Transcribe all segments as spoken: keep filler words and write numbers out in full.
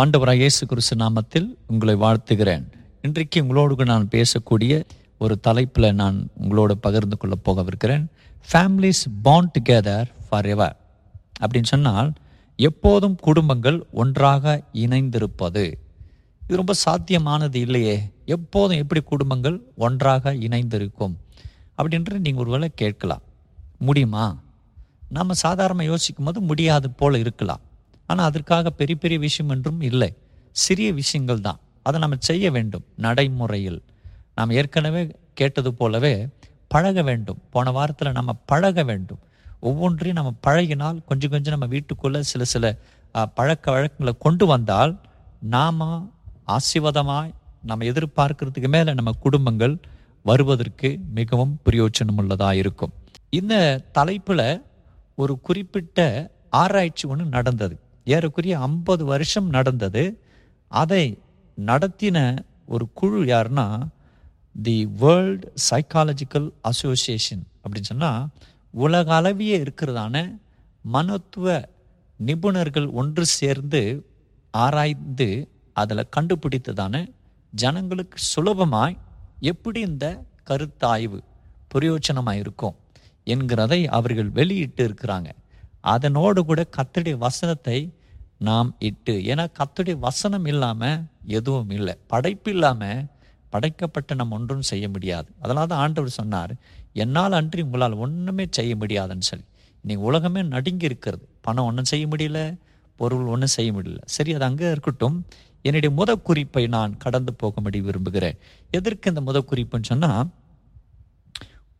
ஆண்டவராகிய இயேசு கிறிஸ்து நாமத்தில் உங்களை வாழ்த்துகிறேன். இன்றைக்கு உங்களோடு நான் பேசக்கூடிய ஒரு தலைப்பில் நான் உங்களோட பகிர்ந்து கொள்ள போகவிருக்கிறேன். Families bond together forever அப்படின்னு சொன்னால், எப்போதும் குடும்பங்கள் ஒன்றாக இணைந்திருப்பது இது ரொம்ப சாத்தியமானது இல்லையே. எப்போதும் எப்படி குடும்பங்கள் ஒன்றாக இணைந்திருக்கும் அப்படின்ட்டு நீங்கள் ஒருவேளை கேட்கலாம். முடியுமா? நம்ம சாதாரண யோசிக்கும் போது முடியாது போல் இருக்கலாம். ஆனால் அதற்காக பெரிய பெரிய விஷயம் என்றும் இல்லை, சிறிய விஷயங்கள் தான். அதை நம்ம செய்ய வேண்டும். நடைமுறையில் நாம் ஏற்கனவே கேட்டது போலவே பழக வேண்டும். போன வாரத்தில் நம்ம பழக வேண்டும். ஒவ்வொன்றையும் நம்ம பழகினால், கொஞ்சம் கொஞ்சம் நம்ம வீட்டுக்குள்ளே சில சில பழக்க வழக்கங்களை கொண்டு வந்தால், நாம் ஆசீர்வாதமாய் நம்ம எதிர்பார்க்கறதுக்கு மேலே நம்ம குடும்பங்கள் வருவதற்கு மிகவும் பிரயோஜனம் உள்ளதாக இருக்கும். இந்த தலைப்பில் ஒரு குறிப்பிட்ட ஆராய்ச்சி ஒன்று நடந்தது, ஏறக்குரிய ஐம்பது வருஷம் நடந்தது. அதை நடத்தின ஒரு குழு யாருன்னா, தி வேர்ல்டு சைக்காலஜிக்கல் அசோசியேஷன் அப்படின்னு சொன்னால், உலக அளவியே இருக்கிறதான மனத்துவ நிபுணர்கள் ஒன்று சேர்ந்து ஆராய்ந்து அதில் கண்டுபிடித்ததான ஜனங்களுக்கு சுலபமாய் எப்படி இந்த கருத்தாய்வு பிரயோஜனமாக இருக்கும் என்கிறதை அவர்கள் வெளியிட்டு இருக்கிறாங்க. அதனோடு கூட கர்த்தருடைய வசனத்தை நாம் இட்டு, ஏன்னா கர்த்தருடைய வசனம் இல்லாமல் எதுவும் இல்லை. படைப்பு இல்லாமல் படைக்கப்பட்ட நம்ம ஒன்றும் செய்ய முடியாது. அதனால தான் ஆண்டவர் சொன்னார், என்னால் அன்றி உங்களால் ஒன்றுமே செய்ய முடியாதுன்னு சொல்லி. நீங்கள் உலகமே நடுங்கி இருக்கிறது, பணம் ஒன்றும் செய்ய முடியல, பொருள் ஒன்றும் செய்ய முடியல. சரி, அது அங்கே இருக்கட்டும். என்னுடைய முத குறிப்பை நான் கடந்து போக முடிய விரும்புகிறேன். எதற்கு இந்த முத குறிப்புன்னு சொன்னால்,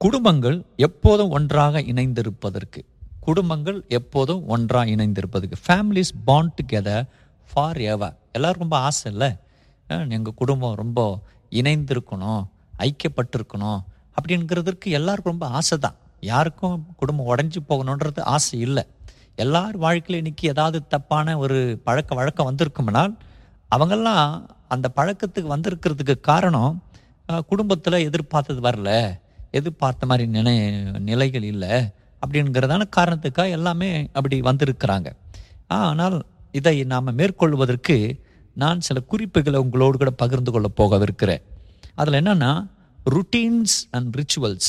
குடும்பங்கள் எப்போதும் ஒன்றாக இணைந்திருப்பதற்கு குடும்பங்கள் எப்போதும் ஒன்றாக இணைந்திருப்பதுக்கு families bond together forever. எல்லோரும் ரொம்ப ஆசை இல்லை, எங்கள் குடும்பம் ரொம்ப இணைந்திருக்கணும், ஐக்கியப்பட்டிருக்கணும் அப்படிங்கிறதுக்கு எல்லாருக்கும் ரொம்ப ஆசை தான். யாருக்கும் குடும்பம் உடஞ்சி போகணுன்றது ஆசை இல்லை. எல்லார் வாழ்க்கையில் இன்றைக்கி ஏதாவது தப்பான ஒரு பழக்க வழக்கம் வந்திருக்கும்னால், அவங்கெல்லாம் அந்த பழக்கத்துக்கு வந்திருக்கிறதுக்கு காரணம் குடும்பத்தில் எதிர்பார்த்தது வரல, எதிர்பார்த்த மாதிரி நினை நிலைகள் இல்லை அப்படிங்கிறதான காரணத்துக்காக எல்லாமே அப்படி வந்திருக்கிறாங்க. ஆனால் இதை நாம் மேற்கொள்வதற்கு நான் சில குறிப்புகளை உங்களோடு கூட பகிர்ந்து கொள்ள போகவிருக்கிறேன். அதில் என்னென்னா, routines and rituals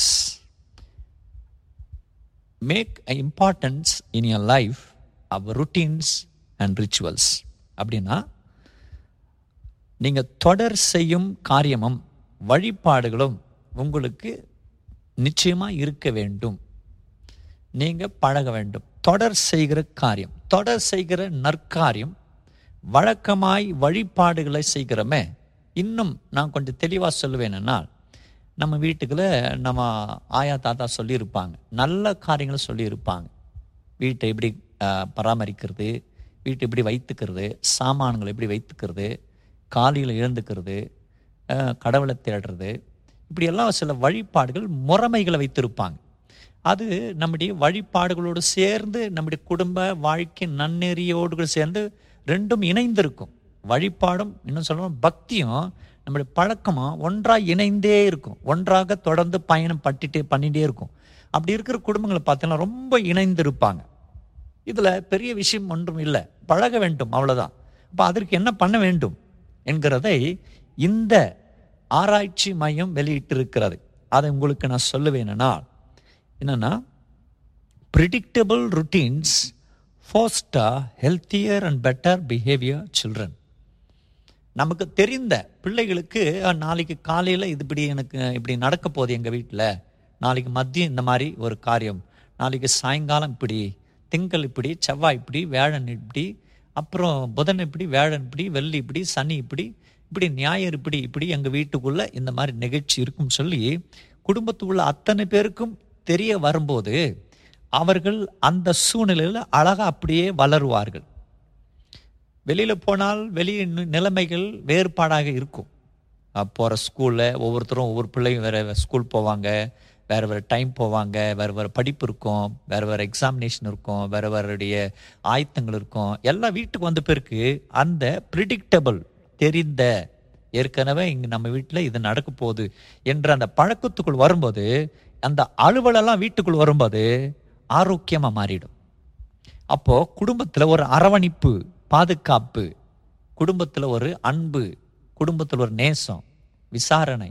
make a importance in your life of routines and rituals. அப்படின்னா, நீங்கள் தொடர் செய்யும் காரியமும் வழிபாடுகளும் உங்களுக்கு நிச்சயமாக இருக்க வேண்டும். நீங்கள் பழக வேண்டும். தொடர் செய்கிற காரியம், தொடர் செய்கிற நற்காரியம், வழக்கமாய் வழிபாடுகளை செய்கிறோமே. இன்னும் நான் கொஞ்சம் தெளிவாக சொல்லுவேன்னா, நம்ம வீட்டுக்குள்ளே நம்ம ஆயா தாத்தா சொல்லியிருப்பாங்க, நல்ல காரியங்களை சொல்லியிருப்பாங்க. வீட்டை எப்படி பராமரிக்கிறது, வீட்டை எப்படி வைத்துக்கிறது, சாமான்களை எப்படி வைத்துக்கிறது, காலையில் எழுந்துக்கிறது, கடவுளை தேடுறது, இப்படியெல்லாம் சில வழிபாடுகள் முறைமைகளை வைத்திருப்பாங்க. அது நம்முடைய வழிபாடுகளோடு சேர்ந்து நம்முடைய குடும்ப வாழ்க்கை நன்னெறியோடு சேர்ந்து ரெண்டும் இணைந்திருக்கும். வழிபாடும், இன்னும் சொல்லணும், பக்தியும் நம்முடைய பழக்கமும் ஒன்றாக இணைந்தே இருக்கும், ஒன்றாக தொடர்ந்து பயணம் பட்டுட்டு பண்ணிகிட்டே இருக்கும். அப்படி இருக்கிற குடும்பங்களை பார்த்தீங்கன்னா ரொம்ப இணைந்திருப்பாங்க. இதில் பெரிய விஷயம் ஒன்றும் இல்லை, பழக வேண்டும், அவ்வளோதான். அப்போ அதற்கு என்ன பண்ண வேண்டும் என்கிறதை இந்த ஆராய்ச்சி மையம் வெளியிட்டிருக்கிறது. அதை உங்களுக்கு நான் சொல்லுவேன்னா, என்னென்னா, predictable routines foster healthier and better behaviour children. நமக்கு தெரிந்த பிள்ளைகளுக்கு நாளைக்கு காலையில் இது இப்படி எனக்கு இப்படி நடக்க போகுது, எங்கள் வீட்டில் நாளைக்கு மதியம் இந்த மாதிரி ஒரு காரியம், நாளைக்கு சாயங்காலம் இப்படி, திங்கள் இப்படி, செவ்வாய் இப்படி, வியாழன் இப்படி, அப்புறம் புதன் இப்படி, வியாழன் இப்படி, வெள்ளி இப்படி, சனி இப்படி, இப்படி ஞாயிறு இப்படி, இப்படி எங்கள் வீட்டுக்குள்ளே இந்த மாதிரி நிகழ்ச்சி இருக்குன்னு சொல்லி குடும்பத்துக்குள்ள அத்தனை பேருக்கும் தெரிய வரும்போது, அவர்கள் அந்த சூழ்நிலையில் அழகாக அப்படியே வளருவார்கள். வெளியில் போனால் வெளியே நிலைமைகள் வேறுபாடாக இருக்கும். போகிற ஸ்கூலில் ஒவ்வொருத்தரும் ஒவ்வொரு பிள்ளையும் வேறு வேறு ஸ்கூல் போவாங்க, வேறு வேறு டைம் போவாங்க, வேறு வேறு படிப்பு இருக்கும், வேறு வேறு எக்ஸாமினேஷன் இருக்கும், வேறு வேறுடைய ஆயத்தங்கள் இருக்கும். எல்லாம் வீட்டுக்கு வந்த பிறகு அந்த ப்ரிடிக்டபிள், தெரிந்த, ஏற்கனவே இங்கே நம்ம வீட்டில் இது நடக்க போகுது என்ற அந்த பழக்கத்துக்குள் வரும்போது, அந்த அலுவலெல்லாம் வீட்டுக்குள் வரும்போது ஆரோக்கியமாக மாறிடும். அப்போது குடும்பத்தில் ஒரு அரவணைப்பு, பாதுகாப்பு, குடும்பத்தில் ஒரு அன்பு, குடும்பத்தில் ஒரு நேசம், விசாரணை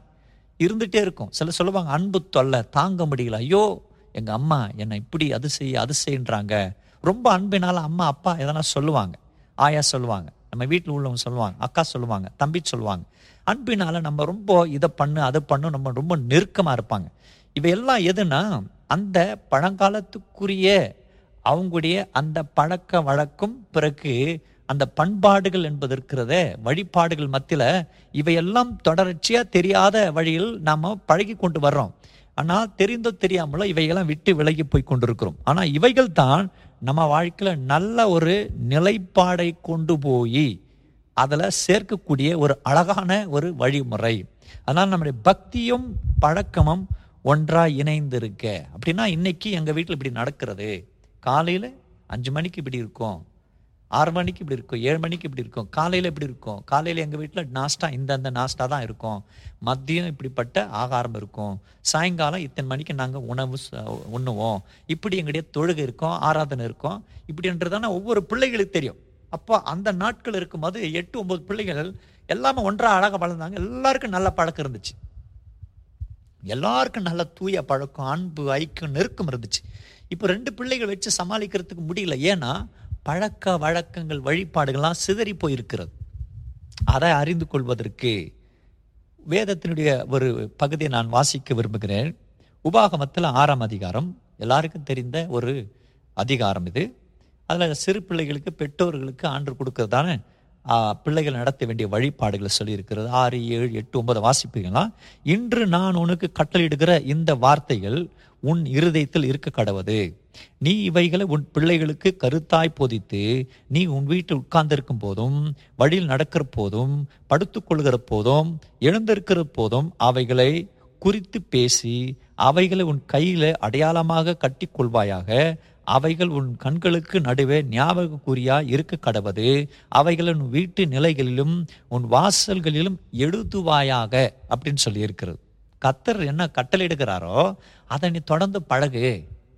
இருந்துகிட்டே இருக்கும். சில சொல்லுவாங்க அன்பு தொல்லை தாங்க முடியல, ஐயோ எங்கள் அம்மா என்னை இப்படி அது செய்ய அது செய்யன்றாங்க. ரொம்ப அன்பினால அம்மா அப்பா எதனா சொல்லுவாங்க, ஆயா சொல்லுவாங்க, நம்ம வீட்டில் உள்ளவங்க சொல்லுவாங்க, அக்கா சொல்லுவாங்க, தம்பி சொல்லுவாங்க. அன்பினால் நம்ம ரொம்ப இதை பண்ணு அதை பண்ணு, நம்ம ரொம்ப நெருக்கமாக இருப்பாங்க. இவையெல்லாம் எதுனா அந்த பழங்காலத்துக்குரிய அவங்களுடைய அந்த பழக்க வழக்கம், பிறகு அந்த பண்பாடுகள் என்பது இருக்கிறத வழிபாடுகள் மத்தியில் இவையெல்லாம் தொடர்ச்சியாக தெரியாத வழியில் நாம் பழகி கொண்டு வர்றோம். ஆனால் தெரிந்தோ தெரியாமலோ இவையெல்லாம் விட்டு விலகி போய் கொண்டிருக்கிறோம். ஆனால் இவைகள் தான் நம்ம வாழ்க்கையில் நல்ல ஒரு நிலைப்பாடை கொண்டு போய் அதில் சேர்க்கக்கூடிய ஒரு அழகான ஒரு வழிமுறை. அதனால் நம்முடைய பக்தியும் பழக்கமும் ஒன்றாக இணைந்திருக்க. அப்படின்னா இன்றைக்கி எங்கள் வீட்டில் இப்படி நடக்கிறது, காலையில் அஞ்சு மணிக்கு இப்படி இருக்கும், ஆறு மணிக்கு இப்படி இருக்கும், ஏழு மணிக்கு இப்படி இருக்கும், காலையில் இப்படி இருக்கும். காலையில் எங்கள் வீட்டில் நாஸ்டா இந்தந்த நாஸ்டா தான் இருக்கும், மதியம் இப்படிப்பட்ட ஆகாரம் இருக்கும், சாயங்காலம் இத்தனை மணிக்கு நாங்கள் உணவு உண்ணுவோம், இப்படி எங்களுடைய தொழுகை இருக்கும், ஆராதனை இருக்கும், இப்படின்றதான ஒவ்வொரு பிள்ளைகளுக்கு தெரியும். அப்போ அந்த நாட்கள் இருக்கும்போது எட்டு ஒம்பது பிள்ளைகள் எல்லாமே ஒன்றாக அழகாக வளர்ந்தாங்க. எல்லாருக்கும் நல்ல பழக்கம் இருந்துச்சு, எல்லாருக்கும் நல்ல தூய பழக்கம், அன்பு, ஐக்கியம், நெருக்கம் இருந்துச்சு. இப்போ ரெண்டு பிள்ளைகள் வச்சு சமாளிக்கிறதுக்கு முடியல. ஏன்னா பழக்க வழக்கங்கள் வழிபாடுகள்லாம் சிதறி போயிருக்கிறது. அதை அறிந்து கொள்வதற்கு வேதத்தினுடைய ஒரு பகுதியை நான் வாசிக்க விரும்புகிறேன். உபாகமத்தில் ஆறாம் அதிகாரம், எல்லாருக்கும் தெரிந்த ஒரு அதிகாரம் இது. அதில் சிறு பிள்ளைகளுக்கு பெற்றோர்களுக்கு ஆண்டு கொடுக்கறதான பிள்ளைகள் நடத்த வேண்டிய வழிபாடுகளை சொல்லியிருக்கிறது. ஆறு ஏழு எட்டு ஒன்பது வாசிப்பீங்களா? இன்று நான் உனக்கு கட்டளையிடுகிற இந்த வார்த்தைகள் உன் இருதயத்தில் இருக்க கடவது, நீ இவைகளை உன் பிள்ளைகளுக்கு கருத்தாய் போதித்து நீ உன் வீட்டில் உட்கார்ந்திருக்கும் போதும் வழியில் நடக்கிற போதும் படுத்துக்கொள்கிற போதும் எழுந்திருக்கிற போதும் அவைகளை குறித்து பேசி அவைகளை உன் கையில் அடையாளமாக கட்டி கொள்வாயாக. அவைகள் உன் கண்களுக்கு நடுவே ஞாபக குறியாய் இருக்க கடவது. அவைகள் உன் வீட்டு நிலைகளிலும் உன் வாசல்களிலும் எழுதுவாயாக அப்படின்னு சொல்லியிருக்கிறது. கர்த்தர் என்ன கட்டளையிடுகிறாரோ அதை நீ தொடர்ந்து பழகு,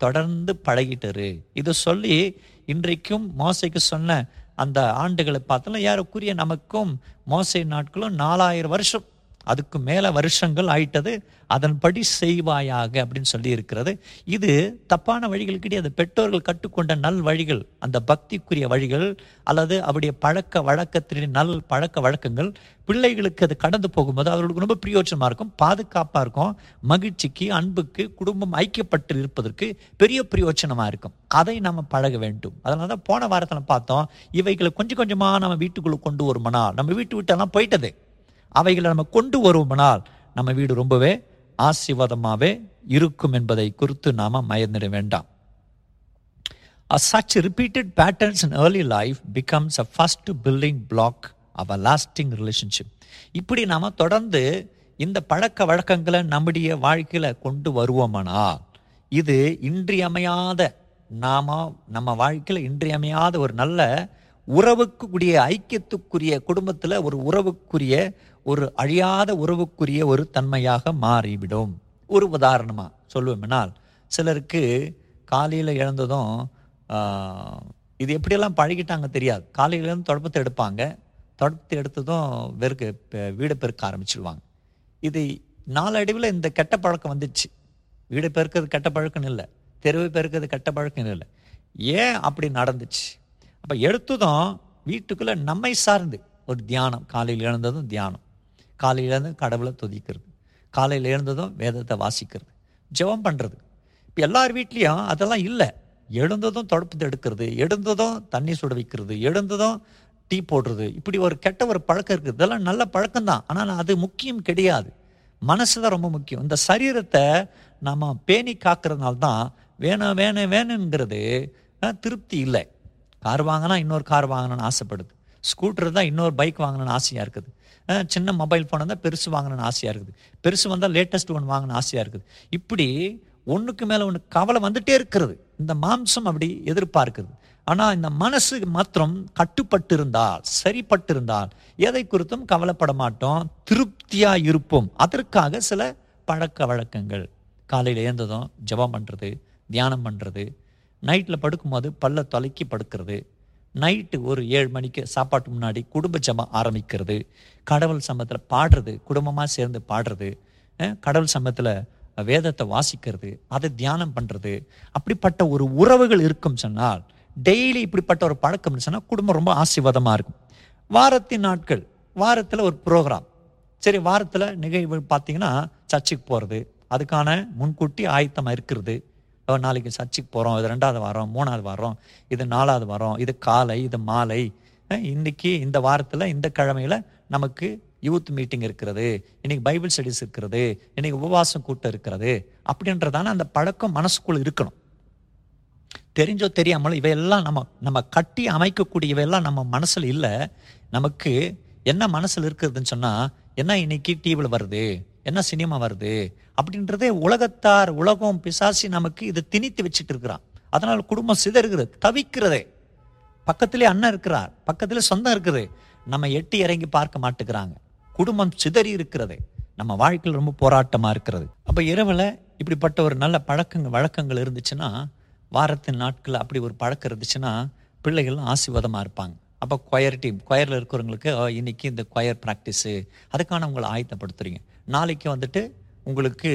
தொடர்ந்து பழகிட்டுரு. இதை சொல்லி இன்றைக்கும் மோசைக்கு சொன்ன அந்த ஆண்டுகளை பார்த்தோம்னா யாருக்குரிய நமக்கும் மோசை நாட்களும் நாலாயிரம் வருஷம் அதுக்கு மேலே வருஷங்கள் ஆயிட்டது. அதன்படி செய்வாயாக அப்படின்னு சொல்லி இருக்கிறது. இது தப்பான வழிகளுக்கிட்டே அந்த பெற்றோர்கள் கற்றுக்கொண்ட நல் வழிகள், அந்த பக்திக்குரிய வழிகள் அல்லது அவருடைய பழக்க வழக்கத்தினுடைய நல் பழக்க வழக்கங்கள் பிள்ளைகளுக்கு அது கடந்து போகும்போது அவர்களுக்கு ரொம்ப பிரயோஜனமாக இருக்கும், பாதுகாப்பாக இருக்கும், மகிழ்ச்சிக்கு, அன்புக்கு, குடும்பம் ஐக்கியப்பட்டு இருப்பதற்கு பெரிய பிரயோஜனமாக இருக்கும். அதை நம்ம பழக வேண்டும். அதனால தான் போன வாரத்தில் பார்த்தோம் இவைகளை கொஞ்சம் கொஞ்சமாக நம்ம வீட்டுக்குள்ளே கொண்டு வருமானா நம்ம வீட்டு விட்டெல்லாம் போயிட்டது. அவைகளை நம்ம கொண்டு வருவனால் நம்ம வீடு ரொம்பவே ஆசீர்வாதமாகவே இருக்கும் என்பதை குறித்து நாம் மயந்திட வேண்டாம். Such repeated patterns in early life becomes a first building block of a lasting relationship. இப்படி நாம் தொடர்ந்து இந்த பழக்க வழக்கங்களை நம்முடைய வாழ்க்கையில் கொண்டு வருவோமானால் இது இன்றியமையாத நாம் நம்ம வாழ்க்கையில் இன்றியமையாத ஒரு நல்ல உறவுக்குரிய, ஐக்கியத்துக்குரிய, குடும்பத்தில் ஒரு உறவுக்குரிய, ஒரு அழியாத உறவுக்குரிய ஒரு தன்மையாக மாறிவிடும். ஒரு உதாரணமாக சொல்லுவோம்னால் சிலருக்கு காலையில் எழுந்ததும் இது எப்படியெல்லாம் பழகிட்டாங்க தெரியாது. காலையிலேருந்து தொடப்பத்தை எடுப்பாங்க, தொடப்பத்தை எடுத்ததும் வெறுக்க வீடு பெருக்க ஆரம்பிச்சிடுவாங்க. இது நாளடைவில் இந்த கெட்ட பழக்கம் வந்துச்சு. வீடு பெருக்கிறது கெட்ட பழக்கம் இல்லை, தெருவு பெருக்கிறது கெட்ட பழக்கம் இல்லை. ஏன் அப்படி நடந்துச்சு? அப்போ எடுத்ததும் வீட்டுக்குள்ளே நம்மை சார்ந்து ஒரு தியானம், காலையில் எழுந்ததும் தியானம், காலையில் எழுந்ததும் கடவுளை துதிக்கிறது, காலையில் எழுந்ததும் வேதத்தை வாசிக்கிறது, ஜெபம் பண்ணுறது. இப்போ எல்லார் வீட்லேயும் அதெல்லாம் இல்லை. எழுந்ததும் தொடப்பத்தை எடுக்கிறது, எழுந்ததும் தண்ணி சுட வைக்கிறது, எழுந்ததும் டீ போடுறது, இப்படி ஒரு கெட்ட ஒரு பழக்கம் இருக்குது. இதெல்லாம் நல்ல பழக்கம்தான், ஆனால் அது முக்கியம் கிடையாது. மனசு தான் ரொம்ப முக்கியம். இந்த சரீரத்தை நம்ம பேணி காக்கிறதுனால தான் வேணும் வேணும் வேணுங்கிறது திருப்தி இல்லை. கார் வாங்கினா இன்னொரு கார் வாங்கணும்னு ஆசைப்படுது, ஸ்கூட்டர் இருந்தால் இன்னொரு பைக் வாங்கணும்னு ஆசையாக இருக்குது, சின்ன மொபைல் ஃபோன் இருந்தால் பெருசு வாங்கணும்னு ஆசையாக இருக்குது, பெருசு வந்தால் லேட்டஸ்ட் ஒன்று வாங்கணும்னு ஆசையாக இருக்குது. இப்படி ஒன்றுக்கு மேலே ஒன்று கவலை வந்துகிட்டே இருக்கிறது. இந்த மாம்சம் அப்படி எதிர்பார்க்குது. ஆனால் இந்த மனசு மாத்திரம் கட்டுப்பட்டு இருந்தால், சரிப்பட்டு இருந்தால் எதை குறித்தும் கவலைப்பட மாட்டோம், திருப்தியாக இருப்போம். அதற்காக சில பழக்க வழக்கங்கள், காலையில் எழுந்ததும் ஜெபம் பண்ணுறது, தியானம் பண்ணுறது, நைட்டில் படுக்கும்போது பல்ல தொலைக்கி படுக்கிறது, நைட்டு ஒரு ஏழு மணிக்கு சாப்பாட்டு முன்னாடி குடும்ப ஜெபம் ஆரம்பிக்கிறது, கடவுள் சமயத்தில் பாடுறது, குடும்பமாக சேர்ந்து பாடுறது, கடவுள் சமயத்தில் வேதத்தை வாசிக்கிறது, அதை தியானம் பண்ணுறது, அப்படிப்பட்ட ஒரு உறவுகள் இருக்கும் சொன்னால், டெய்லி இப்படிப்பட்ட ஒரு பழக்கம் சொன்னால் குடும்பம் ரொம்ப ஆசீர்வாதமாக இருக்கும். வாரத்தின் நாட்கள், வாரத்தில் ஒரு ப்ரோக்ராம், சரி வாரத்தில் நிகழ்வு பார்த்திங்கன்னா சர்ச்சுக்கு போகிறது, அதுக்கான முன்கூட்டி ஆயத்தமாக இருக்கிறது. நாளைக்கு சர்ச்சுக்கு போகிறோம், இது ரெண்டாவது வாரம், மூணாவது வாரம், இது நாலாவது வாரம், இது காலை, இது மாலை, இன்றைக்கி இந்த வாரத்தில் இந்த கிழமையில் நமக்கு யூத் மீட்டிங் இருக்கிறது, இன்றைக்கி பைபிள் ஸ்டடீஸ் இருக்கிறது, இன்றைக்கி உபவாசம் கூட்டம் இருக்கிறது, அப்படின்றதான அந்த பழக்கம் மனசுக்குள்ளே இருக்கணும். தெரிஞ்சோ தெரியாமல் இவையெல்லாம் நம்ம நம்ம கட்டி அமைக்கக்கூடிய இவையெல்லாம் நம்ம மனசில் இல்லை. நமக்கு என்ன மனசில் இருக்கிறதுன்னு சொன்னால், என்ன இன்றைக்கி டிவியில் வருது, என்ன சினிமா வருது அப்படின்றதே உலகத்தார், உலகம், பிசாசி நமக்கு இதை திணித்து வச்சுட்டு இருக்கிறான். அதனால் குடும்பம் சிதறுகிறது, தவிக்கிறது. பக்கத்திலே அண்ணன் இருக்கிறார், பக்கத்திலே சொந்தம் இருக்குது, நம்ம எட்டி இறங்கி பார்க்க மாட்டுக்கிறாங்க. குடும்பம் சிதறி இருக்கிறது, நம்ம வாழ்க்கையில் ரொம்ப போராட்டமாக இருக்கிறது. அப்போ இரவில் இப்படிப்பட்ட ஒரு நல்ல பழக்கங்கள் வழக்கங்கள் இருந்துச்சுன்னா, வாரத்தின் நாட்களில் அப்படி ஒரு பழக்கம் இருந்துச்சுன்னா பிள்ளைகள் ஆசீர்வாதமாக இருப்பாங்க. அப்போ கொயர் டீம், கொயரில் இருக்கிறவங்களுக்கு இன்றைக்கி இந்த கொயர் ப்ராக்டிஸு, அதுக்கான உங்களை ஆயத்தப்படுத்துறீங்க. நாளைக்கு வந்துட்டு உங்களுக்கு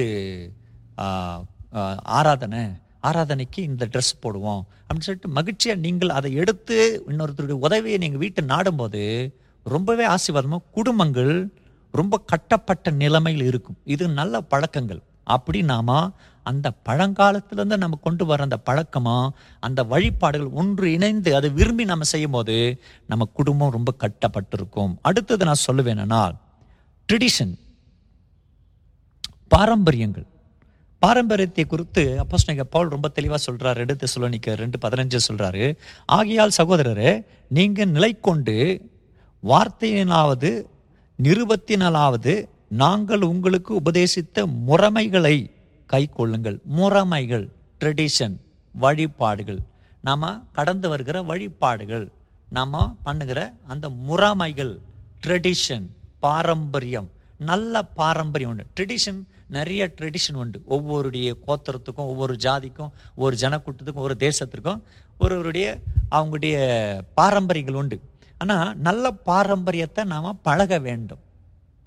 ஆராதனை, ஆராதனைக்கு இந்த ட்ரெஸ் போடுவோம் அப்படின்னு சொல்லிட்டு மகிழ்ச்சியாக நீங்கள் அதை எடுத்து இன்னொருத்தருடைய உதவியை நீங்கள் வீட்டை நாடும்போது ரொம்பவே ஆசீர்வாதமாக குடும்பங்கள் ரொம்ப கட்டப்பட்ட நிலைமையில் இருக்கும். இது நல்ல பழக்கங்கள். அப்படி நாம் அந்த பழங்காலத்திலேருந்து நம்ம கொண்டு வர அந்த பழக்கமாக அந்த வழிபாடுகள் ஒன்று இணைந்து அதை விரும்பி நம்ம செய்யும் போது நம்ம குடும்பம் ரொம்ப கட்டப்பட்டிருக்கும். அடுத்தது நான் சொல்லுவேன்னா, ட்ரெடிஷன், பாரம்பரியங்கள். பாரம்பரியத்தை குறித்து அப்போஸ்தலனாகிய பவுல் ரொம்ப தெளிவாக சொல்கிறார். ரெண்டு தெசலோனிக்கர் ரெண்டு பதினஞ்சு சொல்கிறாரு, ஆகையால் சகோதரரே, நீங்கள் நிலை கொண்டு வார்த்தையினாவது நிருபத்தினாலாவது நாங்கள் உங்களுக்கு உபதேசித்த முறைமைகளை கை கொள்ளுங்கள். முறைமைகள், ட்ரெடிஷன், வழிபாடுகள், நாம் கடந்து வருகிற வழிபாடுகள், நாம் பண்ணுகிற அந்த முறைமைகள், ட்ரெடிஷன், பாரம்பரியம். நல்ல பாரம்பரியம் உண்டு, ட்ரெடிஷன், நிறைய ட்ரெடிஷன் உண்டு. ஒவ்வொருடைய கோத்திரத்துக்கும், ஒவ்வொரு ஜாதிக்கும், ஒவ்வொரு ஜனக்கூட்டத்துக்கும், ஒரு தேசத்திற்கும் ஒருவருடைய அவங்களுடைய பாரம்பரியங்கள் உண்டு. ஆனால் நல்ல பாரம்பரியத்தை நாம் பழக வேண்டும்.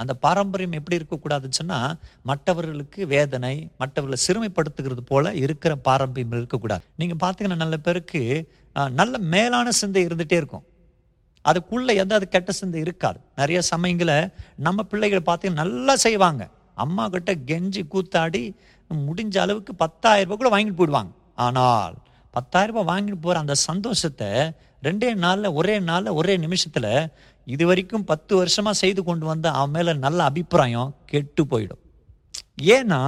அந்த பாரம்பரியம் எப்படி இருக்கக்கூடாதுன்னு சொன்னால், மற்றவர்களுக்கு வேதனை, மற்றவர்களை சிறுமைப்படுத்துகிறது போல இருக்கிற பாரம்பரியம் இருக்கக்கூடாது. நீங்கள் பார்த்தீங்கன்னா நல்ல பேருக்கு நல்ல மேலான சிந்தை இருந்துகிட்டே இருக்கும், அதுக்குள்ளே எதாவது கெட்ட சிந்தை இருக்காது. நிறைய சமயங்களை நம்ம பிள்ளைகள் பார்த்தீங்கன்னா நல்லா செய்வாங்க, அம்மா கிட்ட கெஞ்சி கூத்தாடி முடிஞ்ச அளவுக்கு பத்தாயிரம் ரூபாய் கூட வாங்கிட்டு போயிடுவாங்க. ஆனால் பத்தாயிரம் ரூபாய் வாங்கிட்டு போகிற அந்த சந்தோஷத்தை ரெண்டே நாளில், ஒரே நாளில், ஒரே நிமிஷத்தில் இது வரைக்கும் பத்து வருஷமாக செய்து கொண்டு வந்த அவன் மேலே நல்ல அபிப்பிராயம் கெட்டு போயிடும். ஏன்னா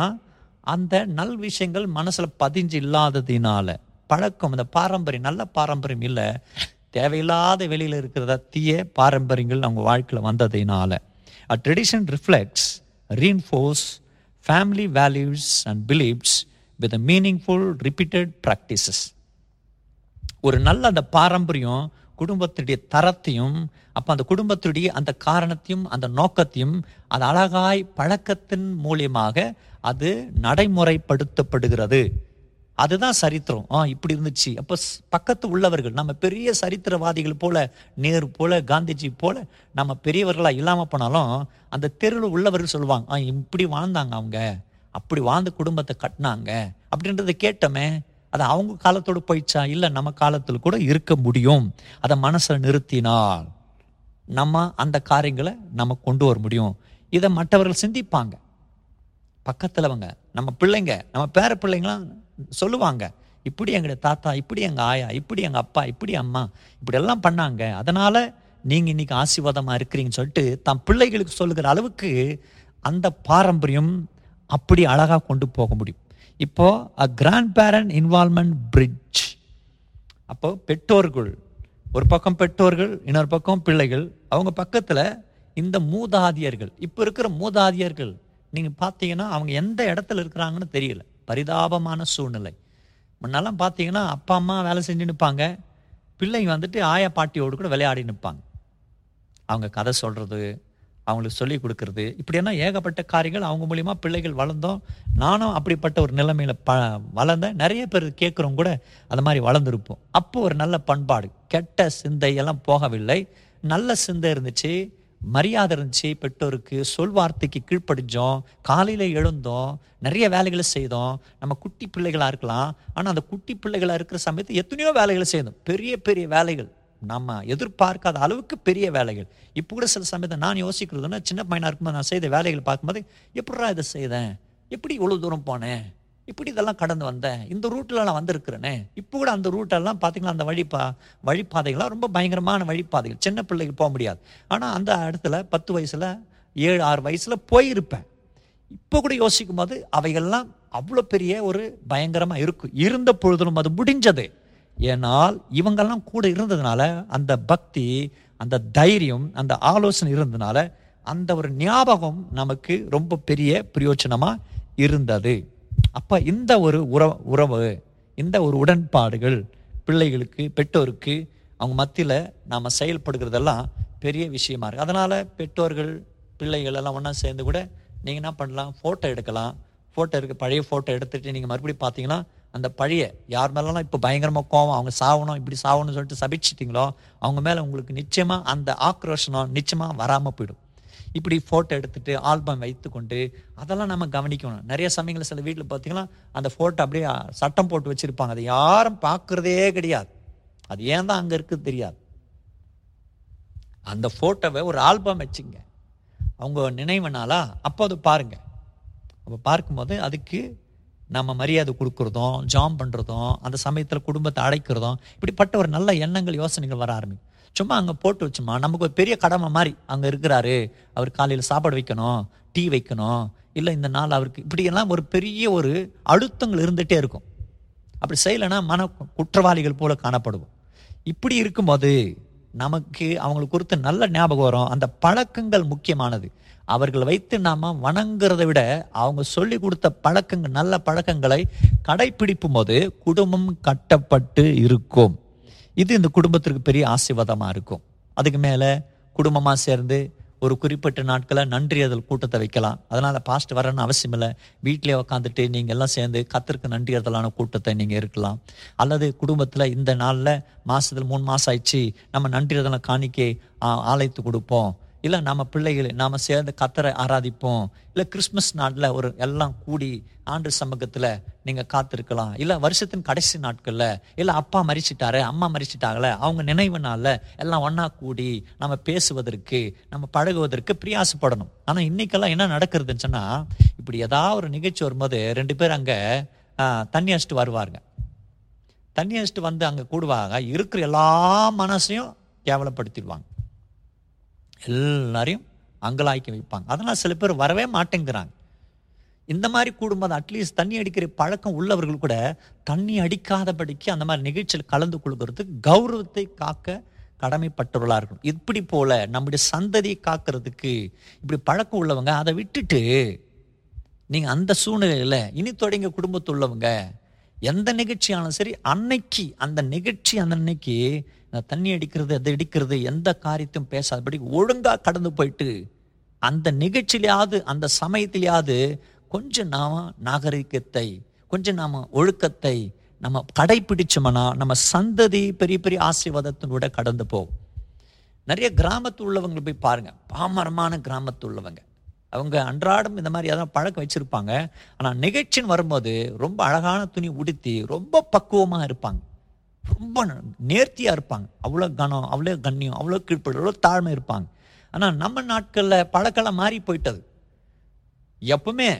அந்த நல் விஷயங்கள் மனசில் பதிஞ்சு இல்லாததினால பழக்கம், அந்த பாரம்பரியம், நல்ல பாரம்பரியம் இல்லை, தேவையில்லாத வெளியில் இருக்கிறதா தீய பாரம்பரியங்கள் அவங்க வாழ்க்கையில் வந்ததினால. A tradition reflects, reinforce family values and beliefs with meaningful repeated practices. ஒரு நல்ல அந்த பாரம்பரியம் குடும்பத்துடைய தரத்தையும், அப்போ அந்த குடும்பத்துடைய அந்த காரணத்தையும் அந்த நோக்கத்தையும் அது அழகாய் பழக்கத்தின் மூலியமாக அது நடைமுறைப்படுத்தப்படுகிறது. அதுதான் சரித்திரம். ஆ இப்படி இருந்துச்சு. அப்போ பக்கத்து உள்ளவர்கள், நம்ம பெரிய சரித்திரவாதிகள் போல, நேரு போல, காந்திஜி போல நம்ம பெரியவர்களாக இல்லாமல் போனாலும் அந்த தெருவில் உள்ளவர்கள் சொல்லுவாங்க, ஆ இப்படி வாழ்ந்தாங்க அவங்க, அப்படி வாழ்ந்த குடும்பத்தை கட்டினாங்க அப்படின்றத கேட்டோமே. அது அவங்க காலத்தோடு போயிடுச்சா? இல்லை, நம்ம காலத்தில் கூட இருக்க முடியும். அதை மனசில் நிறுத்தினால் நம்ம அந்த காரியங்களை நம்ம கொண்டு வர முடியும். இதை மற்றவர்கள் சிந்திப்பாங்க, பக்கத்தில்வங்க, நம்ம பிள்ளைங்க, நம்ம பேர பிள்ளைங்களாம் சொல்லுவாங்க, இப்படி எங்களுடைய தாத்தா, இப்படி எங்கள் ஆயா, இப்படி எங்கள் அப்பா, இப்படி அம்மா இப்படியெல்லாம் பண்ணாங்க, அதனால் நீங்கள் இன்றைக்கி ஆசீர்வாதமாக இருக்கிறீங்கன்னு சொல்லிட்டு தன் பிள்ளைகளுக்கு சொல்லுகிற அளவுக்கு அந்த பாரம்பரியம் அப்படி அழகாக கொண்டு போக முடியும். இப்போது a grandparent involvement bridge. அப்போது பெற்றோர்கள், ஒரு பக்கம் பெற்றோர்கள், இன்னொரு பக்கம் பிள்ளைகள், அவங்க பக்கத்தில் இந்த மூதாதியர்கள். இப்போ இருக்கிற மூதாதியர்கள் நீங்கள் பார்த்தீங்கன்னா அவங்க எந்த இடத்துல இருக்கிறாங்கன்னு தெரியல, பரிதாபமான சூழ்நிலை. முன்னெல்லாம் பார்த்தீங்கன்னா அப்பா அம்மா வேலை செஞ்சு நிற்பாங்க, பிள்ளைங்க வந்துட்டு ஆயா பாட்டியோடு கூட விளையாடி நிற்பாங்க. அவங்க கதை சொல்கிறது, அவங்களுக்கு சொல்லிக் கொடுக்கறது, இப்படின்னா ஏகப்பட்ட காரியங்கள் அவங்க மூலியமாக பிள்ளைகள் வளர்ந்தோம். நானும் அப்படிப்பட்ட ஒரு நிலைமையில் ப வளர்ந்த நிறைய பேர் கேட்குறவங்க கூட அது மாதிரி வளர்ந்துருப்போம். அப்போது ஒரு நல்ல பண்பாடு, கெட்ட சிந்தையெல்லாம் போகவில்லை, நல்ல சிந்தை இருந்துச்சு, மரியாதை இருந்துச்சு, பெற்றோருக்கு சொல் வார்த்தைக்கு கீழ்ப்படிஞ்சோம், காலையில் எழுந்தோம், நிறைய வேலைகளை செய்தோம். நம்ம குட்டி பிள்ளைகளாக இருக்கலாம், ஆனால் அந்த குட்டி பிள்ளைகளாக இருக்கிற சமயத்து எத்தனையோ வேலைகளை செய்தோம், பெரிய பெரிய வேலைகள், நம்ம எதிர்பார்க்காத அளவுக்கு பெரிய வேலைகள். இப்போ கூட சில சமயத்தை நான் யோசிக்கிறதுன்னா, சின்ன பையனாக இருக்கும்போது நான் செய்த வேலைகள் பார்க்கும்போது எப்படா இதை செய்தேன், எப்படி இவ்வளோ தூரம் போனேன், இப்படி இதெல்லாம் கடந்து வந்தேன், இந்த ரூட்டில் நான் வந்திருக்கிறேனே. இப்போ கூட அந்த ரூட்டெல்லாம் பார்த்திங்கன்னா அந்த வழிப்பா வழிப்பாதைகள்லாம் ரொம்ப பயங்கரமான வழிப்பாதைகள், சின்ன பிள்ளைக்கு போக முடியாது. ஆனால் அந்த இடத்துல பத்து வயசில் ஏழு ஆறு வயசில் போயிருப்பேன். இப்போ கூட யோசிக்கும் போது அவைகள்லாம் அவ்வளோ பெரிய ஒரு பயங்கரமாக இருக்கும். இருந்த பொழுதும் அது முடிஞ்சது, ஏனால் இவங்கெல்லாம் கூட இருந்ததுனால அந்த பக்தி, அந்த தைரியம், அந்த ஆலோசனை இருந்ததுனால அந்த ஒரு ஞாபகம் நமக்கு ரொம்ப பெரிய பிரயோஜனமாக இருந்தது. அப்போ இந்த ஒரு உறவு, இந்த ஒரு உடன்பாடுகள் பிள்ளைகளுக்கு, பெற்றோருக்கு அவங்க மத்தியில் நாம் செயல்படுகிறதெல்லாம் பெரிய விஷயமா இருக்குது. அதனால் பெற்றோர்கள் பிள்ளைகள் எல்லாம் ஒன்றா சேர்ந்து கூட நீங்கள் என்ன பண்ணலாம், ஃபோட்டோ எடுக்கலாம். ஃபோட்டோ எடுக்க பழைய ஃபோட்டோ எடுத்துகிட்டு நீங்கள் மறுபடியும் பார்த்தீங்கன்னா அந்த பழைய யார் மேலாம் இப்போ பயங்கரமாக கோவம், அவங்க சாகணும் இப்படி சாகணும்னு சொல்லிட்டு சபிச்சிட்டிங்களோ அவங்க மேலே உங்களுக்கு நிச்சயமாக அந்த ஆக்ரோஷனம் நிச்சயமாக வராமல் போயிடும். இப்படி ஃபோட்டோ எடுத்துகிட்டு ஆல்பம் வைத்து கொண்டு அதெல்லாம் நம்ம கவனிக்கணும். நிறைய சமயங்களில் சில வீட்டில் பார்த்திங்கன்னா அந்த ஃபோட்டோ அப்படியே சட்டம் போட்டு வச்சுருப்பாங்க, அதை யாரும் பார்க்குறதே கிடையாது. அது ஏன் தான் அங்கே இருக்குது தெரியாது. அந்த ஃபோட்டோவை ஒரு ஆல்பம் வச்சுங்க, அவங்க நினைவுனாலா அப்போ அது பாருங்கள். அப்போ பார்க்கும்போது அதுக்கு நம்ம மரியாதை கொடுக்குறதும், ஜாம் பண்ணுறதும், அந்த சமயத்தில் குடும்பத்தை அழைக்கிறதும், இப்படிப்பட்ட ஒரு நல்ல எண்ணங்கள், யோசனைகள் வர ஆரம்பிக்கும். சும்மா அங்கே போட்டு வச்சோமா நமக்கு ஒரு பெரிய கடமை மாதிரி, அங்கே இருக்கிறாரு, அவர் காலையில் சாப்பாடு வைக்கணும், டீ வைக்கணும், இல்லை இந்த நாள் அவருக்கு, இப்படியெல்லாம் ஒரு பெரிய ஒரு அழுத்தங்கள் இருந்துகிட்டே இருக்கும். அப்படி செய்யலைன்னா மன குற்றவாளிகள் போல காணப்படுவோம். இப்படி இருக்கும்போது நமக்கு அவங்களை குறித்து நல்ல ஞாபகம் வரும். அந்த பழக்கங்கள் முக்கியமானது. அவர்கள் வைத்து நாம் வணங்குறத விட அவங்க சொல்லி கொடுத்த பழக்கங்கள், நல்ல பழக்கங்களை கடைப்பிடிக்கும் போது குடும்பம் கட்டப்பட்டு இருக்கும். இது இந்த குடும்பத்திற்கு பெரிய ஆசீர்வாதமாக இருக்கும். அதுக்கு மேலே குடும்பமாக சேர்ந்து ஒரு குறிப்பிட்ட நாட்களை நன்றி அதல் கூட்டத்தை வைக்கலாம். அதனால் பாஸ்ட் வரணும்னு அவசியம் இல்லை, வீட்டிலே உக்காந்துட்டு நீங்கள் எல்லாம் சேர்ந்து கத்திற்கு நன்றி அதலான கூட்டத்தை நீங்கள் இருக்கலாம். அல்லது குடும்பத்தில் இந்த நாளில் மாதத்தில் மூணு மாதம் ஆயிடுச்சு நம்ம நன்றி அதெல்லாம் காணிக்கை ஆலயத்து கொடுப்போம், இல்லை நம்ம பிள்ளைகளை நாம் சேர்ந்து கத்தரை ஆராதிப்போம், இல்லை கிறிஸ்மஸ் நாளில் ஒரு எல்லாம் கூடி ஆண்டு சமூகத்தில் நீங்கள் காத்திருக்கலாம், இல்லை வருஷத்தின் கடைசி நாட்களில், இல்லை அப்பா மறிச்சிட்டாரு அம்மா மறிச்சிட்டாங்களே அவங்க நினைவு நாளில் எல்லாம் ஒன்றா கூடி நம்ம பேசுவதற்கு, நம்ம பழகுவதற்கு பிரியாசப்படணும். ஆனால் இன்றைக்கெல்லாம் என்ன நடக்கிறதுன்னு சொன்னால், இப்படி ஏதாவது ஒரு நிகழ்ச்சி வரும்போது ரெண்டு பேர் அங்கே தண்ணி அடிச்சுட்டு வருவாருங்க. தண்ணி அடிச்சுட்டு வந்து அங்கே கூடுவாங்க, இருக்கிற எல்லா மனசையும் கேவலப்படுத்திடுவாங்க, எல்லாரையும் அங்கலாய்க்க வைப்பாங்க. அதனால் சில பேர் வரவே மாட்டேங்கிறாங்க. இந்த மாதிரி கூடும்போது அட்லீஸ்ட் தண்ணி அடிக்கிற பழக்கம் உள்ளவர்கள் கூட தண்ணி அடிக்காதபடிக்கு அந்த மாதிரி நிகழ்ச்சியில் கலந்து கொள்கிறதுக்கு கௌரவத்தை காக்க கடமைப்பட்டவர்களாக இருக்கணும். இப்படி போல் நம்முடைய சந்ததியை காக்கிறதுக்கு இப்படி பழக்கம் உள்ளவங்க அதை விட்டுட்டு, நீங்கள் அந்த சூழ்நிலையில் இனி தொடங்க குடும்பத்து உள்ளவங்க எந்த நிகழ்ச்சியாலும் சரி, அன்னைக்கு அந்த நிகழ்ச்சி அந்த அன்னைக்கு தண்ணி அடிக்கிறது, அதை அடிக்கிறது, எந்த காரியத்தையும் பேசாதபடி ஒழுங்காக கடந்து போயிட்டு அந்த நிகழ்ச்சியிலையாவது அந்த சமயத்திலையாவது கொஞ்சம் நாம் நாகரிகத்தை, கொஞ்சம் நாம் ஒழுக்கத்தை நம்ம கடைப்பிடிச்சோம்னா நம்ம சந்ததி பெரிய பெரிய ஆசீர்வாதத்தினோட கடந்து போகும். நிறைய கிராமத்து உள்ளவங்களை போய் பாருங்கள், பாமரமான கிராமத்து உள்ளவங்க, அவங்க அன்றாடம் இந்த மாதிரி ஏதாவது பழக்கம் வச்சுருப்பாங்க. ஆனால் நிகழ்ச்சின்னு வரும்போது ரொம்ப அழகான துணி உடுத்தி ரொம்ப பக்குவமாக இருப்பாங்க, ரொம்ப நேர்த்தியாக இருப்பாங்க, அவ்வளோ கனம், அவ்வளோ கண்ணியம், அவ்வளோ கீழ்ப்படு, அவ்வளோ தாழ்மை இருப்பாங்க. ஆனால் நம்ம நாட்களில் பழக்கெல்லாம் மாறி போயிட்டது. எப்பவுமே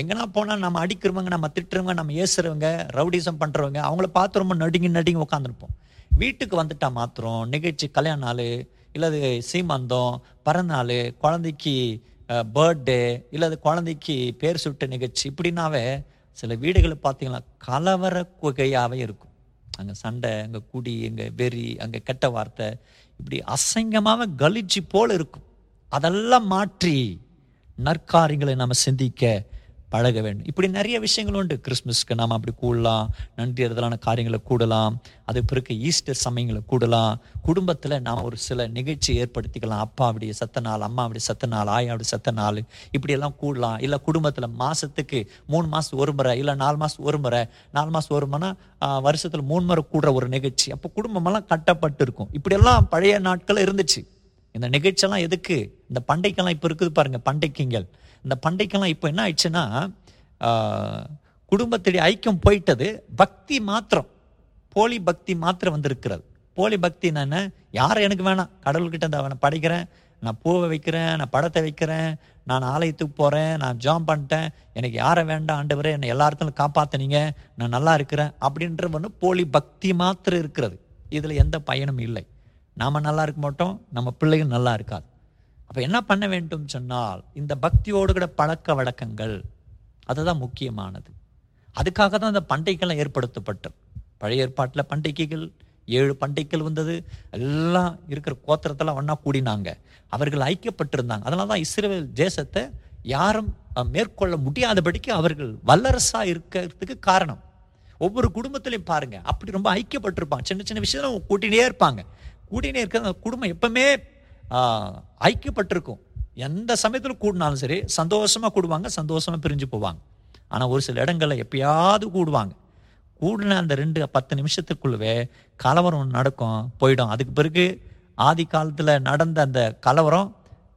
எங்கன்னா போனால் நம்ம அடிக்கிறவங்க, நம்ம திட்டுறவங்க, நம்ம ஏசுறவங்க, ரவுடிசம் பண்ணுறவங்க, அவங்கள பார்த்து ரொம்ப நடுங்கி நடுங்கி உட்காந்துருப்போம். வீட்டுக்கு வந்துட்டால் மாத்திரம் நிகழ்ச்சி, கல்யாண நாள், இல்லாது சீமந்தம், பிறந்தநாள், குழந்தைக்கு பர்த்டே, இல்லாது குழந்தைக்கு பேர் சுட்ட நிகழ்ச்சி, இப்படின்னாவே சில வீடுகளை பார்த்தீங்கன்னா கலவர குகையாகவே இருக்கும். அங்கே சண்டை, அங்கே குடி, அங்கே வெறி, அங்கே கெட்ட வார்த்தை, இப்படி அசங்கமாக கலிச்சி போல் இருக்கும். அதெல்லாம் மாற்றி நற்காரியங்களை நம்ம சிந்திக்க பழக வேண்டும். இப்படி நிறைய விஷயங்கள் உண்டு. கிறிஸ்மஸ்க்கு நாம் அப்படி கூடலாம், நன்றி எழுதலான காரியங்களை கூடலாம், அது பிறகு ஈஸ்டர் சமயங்களை கூடலாம். குடும்பத்தில் நாம் ஒரு சில நிகழ்ச்சி ஏற்படுத்திக்கலாம். அப்பா அப்படி சத்த நாள், அம்மா அப்படி சத்த நாள், ஆயா அப்படி சத்த நாள், இப்படியெல்லாம் கூடலாம். இல்லை குடும்பத்தில் மாதத்துக்கு மூணு மாதத்துக்கு ஒரு முறை, இல்லை நாலு மாதத்துக்கு ஒரு முறை, நாலு மாதத்துக்கு ஒரு முறைனா வருஷத்தில் மூணு முறை கூடுற ஒரு நிகழ்ச்சி. அப்போ குடும்பமெல்லாம் கட்டப்பட்டு இருக்கும். இப்படியெல்லாம் பழைய நாட்கள் இருந்துச்சு. இந்த நிகழ்ச்சியெல்லாம் எதுக்கு? இந்த பண்டைக்கெல்லாம் இப்போ இருக்குது பாருங்கள், பண்டைக்கிங்கள். இந்த பண்டைக்கெல்லாம் இப்போ என்ன ஆயிடுச்சுன்னா, குடும்பத்துடைய ஐக்கியம் போயிட்டது. பக்தி மாத்திரம், போலி பக்தி மாத்திரம் வந்திருக்கிறது. போலி பக்தி என்னென்ன, யாரும் எனக்கு வேணாம், கடவுள்கிட்ட இந்த நான் படைக்கிறேன், நான் பூவை வைக்கிறேன், நான் படத்தை வைக்கிறேன், நான் ஆலயத்துக்கு போகிறேன், நான் ஜாம் பண்ணிட்டேன், எனக்கு யாரை வேண்டாம் ஆண்டவரே, என்னை எல்லார்த்தையும் காப்பாற்றினீங்க, நான் நல்லா இருக்கிறேன் அப்படின்ற ஒன்று போலி பக்தி மாத்திரம் இருக்கிறது. இதில் எந்த பயனும் இல்லை. நாம் நல்லா இருக்க மாட்டோம், நம்ம பிள்ளைகள் நல்லா இருக்காது. அப்போ என்ன பண்ண வேண்டும் சொன்னால், இந்த பக்தியோடு கூட பழக்க வழக்கங்கள் அதுதான் முக்கியமானது. அதுக்காக தான் இந்த பண்டிகைகள் ஏற்படுத்தப்பட்டது. பழைய ஏற்பாட்டில் பண்டிகைகள், ஏழு பண்டிகைகள் வந்தது. எல்லாம் இருக்கிற கோத்திரத்தெல்லாம் ஒன்றா கூடினாங்க, அவர்கள் ஐக்கியப்பட்டிருந்தாங்க. அதனால தான் இஸ்ரவேல் தேசத்தை யாரும் மேற்கொள்ள முடியாதபடிக்கு அவர்கள் வல்லரசாக இருக்கிறதுக்கு காரணம். ஒவ்வொரு குடும்பத்திலையும் பாருங்கள், அப்படி ரொம்ப ஐக்கியப்பட்டிருப்பாங்க. சின்ன சின்ன விஷயத்தில் கூட்டிகிட்டே இருப்பாங்க, கூட்டினே இருக்கிறது. அந்த குடும்பம் எப்பவுமே ஐக்கியப்பட்டிருக்கும். எந்த சமயத்தில் கூடினாலும் சரி, சந்தோஷமாக கூடுவாங்க, சந்தோஷமாக பிரிஞ்சு போவாங்க. ஆனால் ஒரு சில இடங்களில் எப்பயாவது கூடுவாங்க. கூடின அந்த ரெண்டு பத்து நிமிஷத்துக்குள்ளவே கலவரம் நடக்கும், போயிடும். அதுக்கு பிறகு ஆதி காலத்தில் நடந்த அந்த கலவரம்,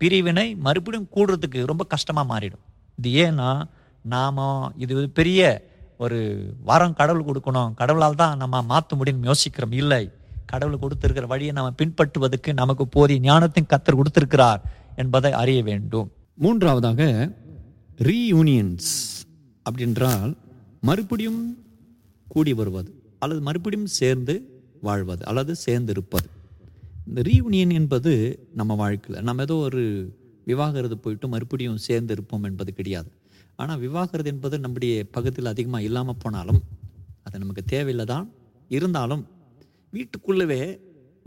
பிரிவினை மறுபடியும் கூடுறதுக்கு ரொம்ப கஷ்டமாக மாறிடும். இது ஏன்னா, நாம் இது பெரிய ஒரு வரம் கடவுள் கொடுக்கணும், கடவுளால் தான் நம்ம மாற்ற முடியும்னு யோசிக்கிறோம். இல்லை, கடவுள் கொடுத்திருக்கிற வழியை நம்ம பின்பற்றுவதற்கு நமக்கு போதிய ஞானத்தையும் கர்த்தர் கொடுத்திருக்கிறார் என்பதை அறிய வேண்டும். மூன்றாவதாக ரீயூனியன்ஸ் அப்படின்றால் மறுபடியும் கூடி வருவது, அல்லது மறுபடியும் சேர்ந்து வாழ்வது, அல்லது சேர்ந்து இருப்பது. இந்த ரீயூனியன் என்பது நம்ம வாழ்க்கையில் நம்ம ஏதோ ஒரு விவாகரத்து போயிட்டு மறுபடியும் சேர்ந்து இருப்போம் என்பது கிடையாது. ஆனால் விவாகரத்து என்பது நம்முடைய பகுதியில் அதிகமாக இல்லாமல் போனாலும், அது நமக்கு தேவையில்லை தான். இருந்தாலும் வீட்டுக்குள்ளவே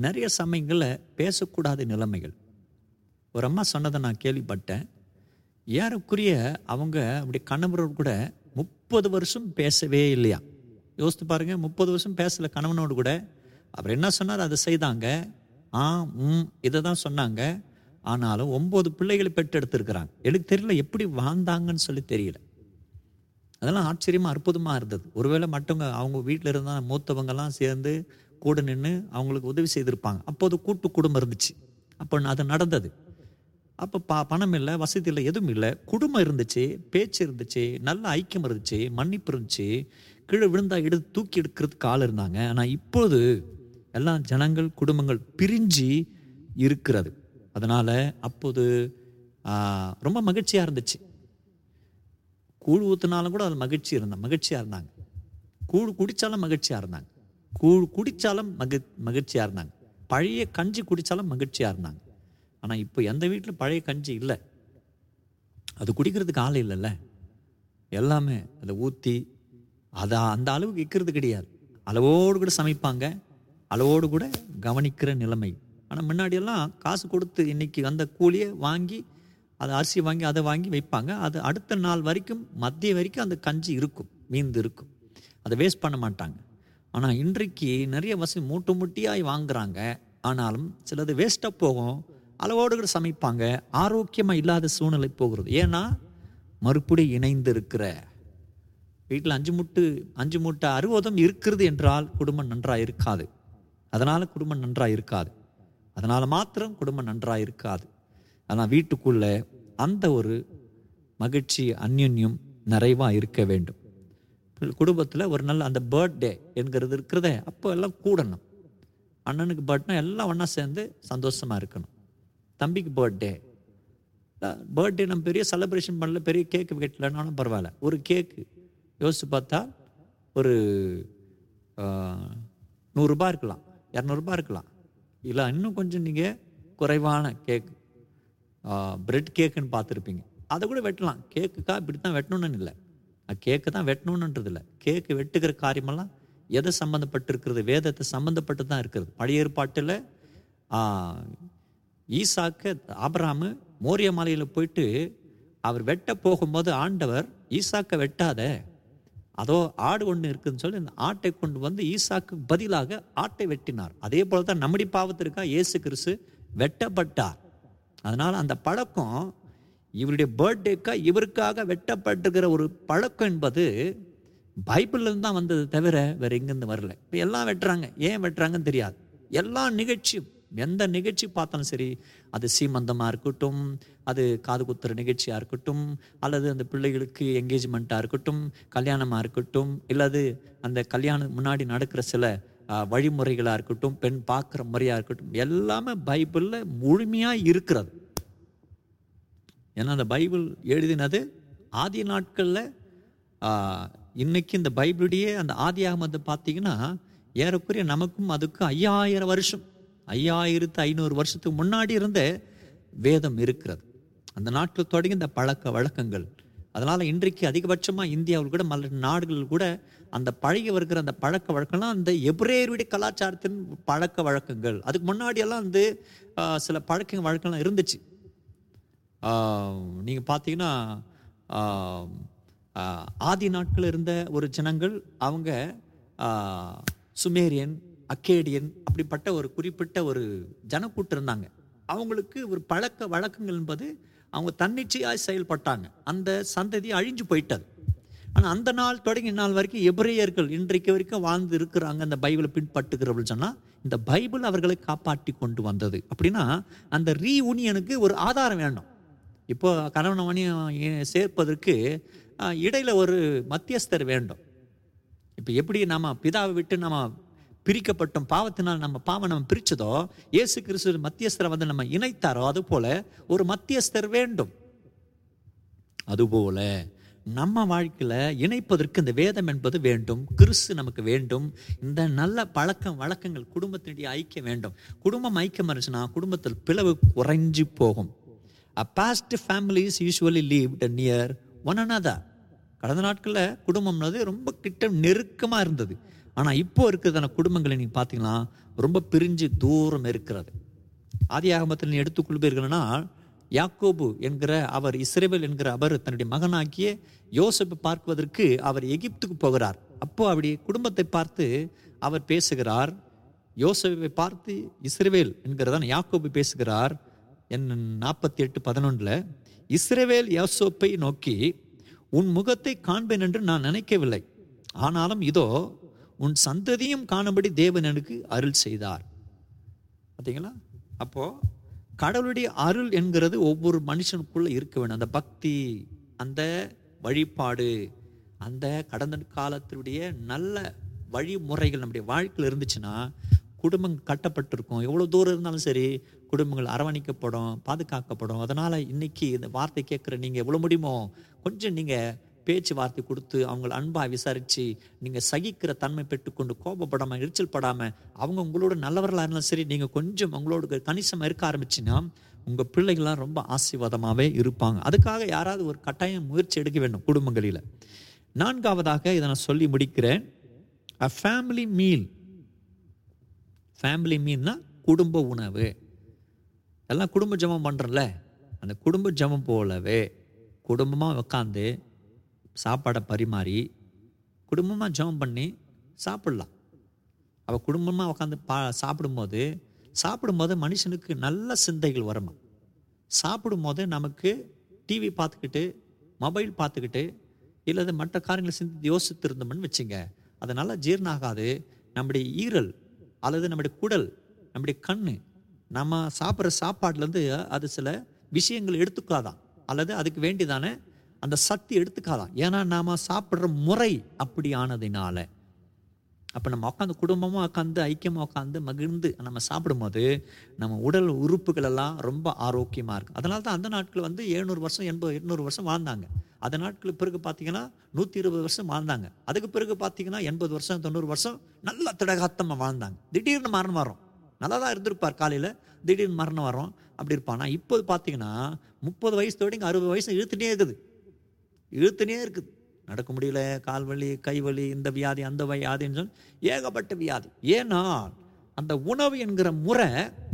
நிறைய சமயங்களில் பேசக்கூடாத நிலைமைகள். ஒரு அம்மா சொன்னதை நான் கேள்விப்பட்டேன். ஏறக்குரிய அவங்க அப்படி கணவரோடு கூட முப்பது வருஷம் பேசவே இல்லையா. யோசித்து பாருங்கள், முப்பது வருஷம் பேசலை கணவனோடு கூட. அவர் என்ன சொன்னார் அதை செய்தாங்க. ஆ ம் இதை தான் சொன்னாங்க. ஆனாலும் ஒம்பது பிள்ளைகளை பெற்றெடுத்துருக்கிறாங்க. எனக்கு தெரியல எப்படி வாழ்ந்தாங்கன்னு சொல்லி தெரியல. அதெல்லாம் ஆச்சரியமாக அற்புதமாக இருந்தது. ஒருவேளை மற்றவங்க அவங்க வீட்டில் இருந்தால் மூத்தவங்கெல்லாம் சேர்ந்து கூட நின்று அவங்களுக்கு உதவி செய்திருப்பாங்க. அப்போது கூட்டு குடும்பம் இருந்துச்சு. அப்போ அது நடந்தது. அப்போ பா பணம் இல்லை, வசதி இல்லை, எதுவும் இல்லை, குடும்பம் இருந்துச்சு, பேச்சு இருந்துச்சு, நல்ல ஐக்கியம் இருந்துச்சு, மன்னிப்பு இருந்துச்சு, கீழே விழுந்தால் எடுத்து தூக்கி எடுக்கிறதுக்கு ஆள் இருந்தாங்க. ஆனால் இப்போது எல்லா ஜனங்கள் குடும்பங்கள் பிரிஞ்சு இருக்கிறது. அதனால் அப்போது ரொம்ப மகிழ்ச்சியாக இருந்துச்சு. கூழ் ஊற்றினாலும் கூட அது மகிழ்ச்சி இருந்தாங்க, மகிழ்ச்சியாக இருந்தாங்க. கூழ் குடித்தாலும் மகிழ்ச்சியாக இருந்தாங்க, கூழ் குடித்தாலும் மகி மகிழ்ச்சியாக இருந்தாங்க, பழைய கஞ்சி குடித்தாலும் மகிழ்ச்சியாக இருந்தாங்க. ஆனால் இப்போ எந்த வீட்டில் பழைய கஞ்சி இல்லை, அது குடிக்கிறதுக்கு ஆள் இல்லைல்ல. எல்லாமே அதை ஊற்றி அதை அந்த அளவுக்கு விற்கிறது கிடையாது. அளவோடு கூட சமைப்பாங்க, அளவோடு கூட கவனிக்கிற நிலைமை. ஆனால் முன்னாடியெல்லாம் காசு கொடுத்து இன்றைக்கி அந்த கூலியை வாங்கி, அதை அரிசி வாங்கி அதை வாங்கி வைப்பாங்க. அது அடுத்த நாள் வரைக்கும், மதிய வரைக்கும் அந்த கஞ்சி இருக்கும், மீந்து இருக்கும், அதை வேஸ்ட் பண்ண மாட்டாங்க. ஆனால் இன்றைக்கு நிறைய வசதி மூட்டு முட்டியாய் வாங்குகிறாங்க. ஆனாலும் சிலது வேஸ்ட்டாக போகும். அளவோடு கூட சமைப்பாங்க, ஆரோக்கியமாக இல்லாத சூழ்நிலை போகிறது. ஏன்னா மறுபடியும் இணைந்து இருக்கிற வீட்டில் அஞ்சு மூட்டு அஞ்சு மூட்டை அறுபதும் இருக்கிறது என்றால் குடும்பம் நன்றாக இருக்காது. அதனால் குடும்பம் நன்றாக இருக்காது. அதனால் மாத்திரம் குடும்பம் நன்றாக இருக்காது. ஆனால் வீட்டுக்குள்ளே அந்த ஒரு மகிழ்ச்சி அந்யுன்யம் நிறைவாக இருக்க வேண்டும். குடும்பத்தில் ஒரு நல்ல அந்த பர்த்டே என்கிறது இருக்கிறத அப்போ எல்லாம் கூடணும். அண்ணனுக்கு பர்த்டே எல்லாம் ஒன்றா சேர்ந்து சந்தோஷமாக இருக்கணும். தம்பிக்கு பர்த்டே பர்த்டே நம்ம பெரிய செலிப்ரேஷன் பண்ணல, பெரிய கேக்கு வெட்டலனாலும் பரவாயில்ல, ஒரு கேக்கு யோசித்து பார்த்தா ஒரு நூறுரூபா இருக்கலாம், இரநூறுபா இருக்கலாம், இல்லை இன்னும் கொஞ்சம் நீங்கள் குறைவான கேக்கு பிரெட் கேக்குன்னு பார்த்துருப்பீங்க, அதை கூட வெட்டலாம். கேக்குக்காக இப்படி தான் வெட்டணுன்னு இல்லை, கேக்கு தான் வெட்டணுன்றதில்லை. கேக்கு வெட்டுக்கிற காரியமெல்லாம் எதை சம்மந்தப்பட்டிருக்கிறது? வேதத்தை சம்மந்தப்பட்டு தான் இருக்கிறது. பழைய ஏற்பாட்டில் ஈசாக்கு ஆபிரகாம் மோரிய மலையில் போயிட்டு அவர் வெட்ட போகும்போது ஆண்டவர் ஈசாக்கை வெட்டாத, அதோ ஆடு ஒன்று இருக்குதுன்னு சொல்லி இந்த ஆட்டை கொண்டு வந்து ஈசாக்கு பதிலாக ஆட்டை வெட்டினார். அதே போல தான் நம்முடைய பாவத்திற்காக இயேசு கிறிஸ்து வெட்டப்பட்டார். அதனால் அந்த பழக்கம் இவருடைய பர்த்டேக்காக இவருக்காக வெட்டப்பட்டிருக்கிற ஒரு பழக்கம் என்பது பைபிள்லேருந்து தான் வந்தது தவிர வேறு எங்கேருந்து வரல. இப்போ எல்லாம் வெட்டுறாங்க, ஏன் வெட்டுறாங்கன்னு தெரியாது. எல்லா நிகழ்ச்சியும், எந்த நிகழ்ச்சி பார்த்தாலும் சரி, அது சீமந்தமாக இருக்கட்டும், அது காது குத்துற நிகழ்ச்சியாக இருக்கட்டும், அல்லது அந்த பிள்ளைகளுக்கு என்கேஜ்மெண்ட்டாக இருக்கட்டும், கல்யாணமாக இருக்கட்டும், இல்லாது அந்த கல்யாணம் முன்னாடி நடக்கிற சில வழிமுறைகளாக இருக்கட்டும், பெண் பார்க்குற முறையாக இருக்கட்டும், எல்லாமே பைபிளில் முழுமையாக இருக்கிறது. ஏன்னா அந்த பைபிள் எழுதினது ஆதி நாட்களில். இன்றைக்கி இந்த பைபிளுடைய அந்த ஆதி ஆகமத்தை பார்த்திங்கன்னா ஏறக்குறைய நமக்கும் அதுக்கு ஐயாயிரம் வருஷம் ஐயாயிரத்து ஐநூறு வருஷத்துக்கு முன்னாடி இருந்த வேதம் இருக்கிறது. அந்த நாட்டில் தொடங்கி இந்த பழக்க வழக்கங்கள். அதனால் இன்றைக்கு அதிகபட்சமாக இந்தியாவில் கூட மற்ற நாடுகளில் கூட அந்த பழகி வருகிற அந்த பழக்க வழக்கம்லாம் அந்த எபிரேயருடைய கலாச்சாரத்தின் பழக்க வழக்கங்கள். அதுக்கு முன்னாடியெல்லாம் வந்து சில பழக்க வழக்கம்லாம் இருந்துச்சு. நீங்கள் பார்த்தீங்கன்னா ஆதி நாட்கள் இருந்த ஒரு ஜனங்கள் அவங்க சுமேரியன், அக்கேடியன் அப்படிப்பட்ட ஒரு குறிப்பிட்ட ஒரு ஜனக்கூட்டு இருந்தாங்க. அவங்களுக்கு ஒரு பழக்க வழக்கங்கள் என்பது அவங்க தன்னிச்சையாக செயல்பட்டாங்க. அந்த சந்ததி அழிஞ்சு போயிட்டது. ஆனால் அந்த நாள் தொடங்கி நாள் வரைக்கும் எபிரேயர்கள் இன்றைக்கு வரைக்கும் வாழ்ந்து இருக்கிறாங்க. அந்த பைபிளை பின்பற்றுகிறவர்கள் சொன்னால் இந்த பைபிள் அவர்களை காப்பாற்றி கொண்டு வந்தது. அப்படின்னா அந்த ரீயூனியனுக்கு ஒரு ஆதாரம் வேண்டும். இப்போ கணவன் மனைவியை சேர்ப்பதற்கு இடையில் ஒரு மத்தியஸ்தர் வேண்டும். இப்போ எப்படி நம்ம பிதாவை விட்டு நம்ம பிரிக்கப்பட்டோம், பாவத்தினால் நம்ம பாவம் நம்ம பிரித்ததோ, இயேசு கிறிஸ்து மத்தியஸ்தரை வந்து நம்ம இணைத்தாரோ, அதுபோல் ஒரு மத்தியஸ்தர் வேண்டும். அதுபோல் நம்ம வாழ்க்கையில் இணைப்பதற்கு இந்த வேதம் என்பது வேண்டும், கிறிஸ்து நமக்கு வேண்டும். இந்த நல்ல பழக்கம் வழக்கங்கள் குடும்பத்தினுடைய ஐக்கியம் வேண்டும். குடும்பம் ஐக்கியம் இருந்துச்சுன்னா குடும்பத்தில் பிளவு குறைஞ்சி போகும். A past families usually lived near one another. கடந்த நாட்களில் குடும்பம்னது ரொம்ப கிட்ட நெருக்கமாக இருந்தது. ஆனால் இப்போ இருக்கிறதான குடும்பங்களை நீங்கள் பார்த்தீங்கன்னா ரொம்ப பிரிஞ்சு தூரம் இருக்கிறது. ஆதி ஆகமத்தில் நீ எடுத்துக்கொள்வீர்கள்னா யாக்கோபு என்கிற அவர், இஸ்ரேவேல் என்கிற அவர் தன்னுடைய மகனாகிய யோசேப்பை பார்க்குவதற்கு அவர் எகிப்துக்கு போகிறார். அப்போது அவருடைய குடும்பத்தை பார்த்து அவர் பேசுகிறார். யோசேப்பை பார்த்து இஸ்ரேவேல் என்கிறதான யாக்கோபு பேசுகிறார். என் நாற்பத்தி எட்டு பதினொன்றில் இஸ்ரேவேல் யோசேப்பை நோக்கி, உன் முகத்தை காண்பேன் என்று நான் நினைக்கவில்லை, ஆனாலும் இதோ உன் சந்ததியும் காணும்படி தேவன் எனக்கு அருள் செய்தார். பார்த்தீங்களா? அப்போது கடவுளுடைய அருள் என்கிறது ஒவ்வொரு மனுஷனுக்குள்ளே இருக்க வேண்டும். அந்த பக்தி, அந்த வழிபாடு, அந்த கடந்த காலத்தினுடைய நல்ல வழிமுறைகள் நம்முடைய வாழ்க்கையில் இருந்துச்சுன்னா குடும்பம் கட்டப்பட்டிருக்கும். எவ்வளோ தூரம் இருந்தாலும் சரி குடும்பங்கள் அரவணைக்கப்படும், பாதுகாக்கப்படும். அதனால் இன்றைக்கி இந்த வார்த்தை கேட்குற நீங்கள் எவ்வளோ முடியுமோ கொஞ்சம் நீங்கள் பேச்சுவார்த்தை கொடுத்து அவங்கள அன்பாக விசாரித்து நீங்கள் சகிக்கிற தன்மை பெற்றுக்கொண்டு கோபப்படாமல் எரிச்சல் படாமல் அவங்க உங்களோட நல்லவர்களாக இருந்தாலும் சரி நீங்கள் கொஞ்சம் அவங்களோட கணிசமாக இருக்க ஆரம்பிச்சுன்னா உங்கள் பிள்ளைகள்லாம் ரொம்ப ஆசீர்வாதமாகவே இருப்பாங்க. அதுக்காக யாராவது ஒரு கட்டாயம் முயற்சி எடுக்க வேண்டும் குடும்பங்களில். நான்காவதாக இதை நான் சொல்லி முடிக்கிறேன். A family meal. ஃபேமிலி மீல்னா குடும்ப உணவு. எல்லாம் குடும்ப ஜபம் பண்ணுறோம்ல, அந்த குடும்ப ஜபம் போலவே குடும்பமாக உட்காந்து சாப்பாடை பரிமாறி குடும்பமாக ஜபம் பண்ணி சாப்பிடலாம். அவள் குடும்பமாக உட்காந்து பா சாப்பிடும்போது சாப்பிடும்போது மனுஷனுக்கு நல்ல சிந்தைகள் வருமா? சாப்பிடும்போது நமக்கு டிவி பார்த்துக்கிட்டு, மொபைல் பார்த்துக்கிட்டு, இல்லை மற்ற காரியங்களை சிந்தி யோசித்து இருந்தோம்னு வச்சுங்க, அது நல்லா ஜீர்ணாகாது. நம்முடைய ஈரல் அல்லது நம்முடைய குடல், நம்முடைய கண் நம்ம சாப்பிட்ற சாப்பாடுலேருந்து அது சில விஷயங்கள் எடுத்துக்காதான், அல்லது அதுக்கு வேண்டியதான அந்த சக்தி எடுத்துக்காதான். ஏன்னா நாம் சாப்பிட்ற முறை அப்படியானதுனால. அப்போ நம்ம உட்காந்து குடும்பமாக உட்காந்து ஐக்கியமாக உட்காந்து மகிழ்ந்து நம்ம சாப்பிடும்போது நம்ம உடல் உறுப்புகளெல்லாம் ரொம்ப ஆரோக்கியமாக இருக்கும். அதனால தான் அந்த நாட்கள் வந்து எழுநூறு வருஷம் எண்பது எட்நூறு வருஷம் வாழ்ந்தாங்க. அந்த நாட்களுக்கு பிறகு பார்த்திங்கன்னா நூற்றி இருபது வருஷம் வாழ்ந்தாங்க. அதுக்கு பிறகு பார்த்திங்கன்னா எண்பது வருஷம் தொண்ணூறு வருஷம் நல்லா திடகாத்தமாக வாழ்ந்தாங்க. திடீர்னு மரணம் வரும். நல்லா தான் இருந்திருப்பார், காலையில் திடீர்னு மரணம் வரும், அப்படி இருப்பான். ஆனால் இப்போது பார்த்திங்கன்னா முப்பது வயசுத்தோடு இங்கே அறுபது வயசு இழுத்துட்டே இருக்குது இழுத்துனே இருக்குது நடக்க முடியல, கால்வலி, கைவலி, இந்த வியாதி அந்த வியாதின்னு சொல்லி ஏகப்பட்ட வியாதி. ஏன்னா அந்த உணவு என்கிற முறை,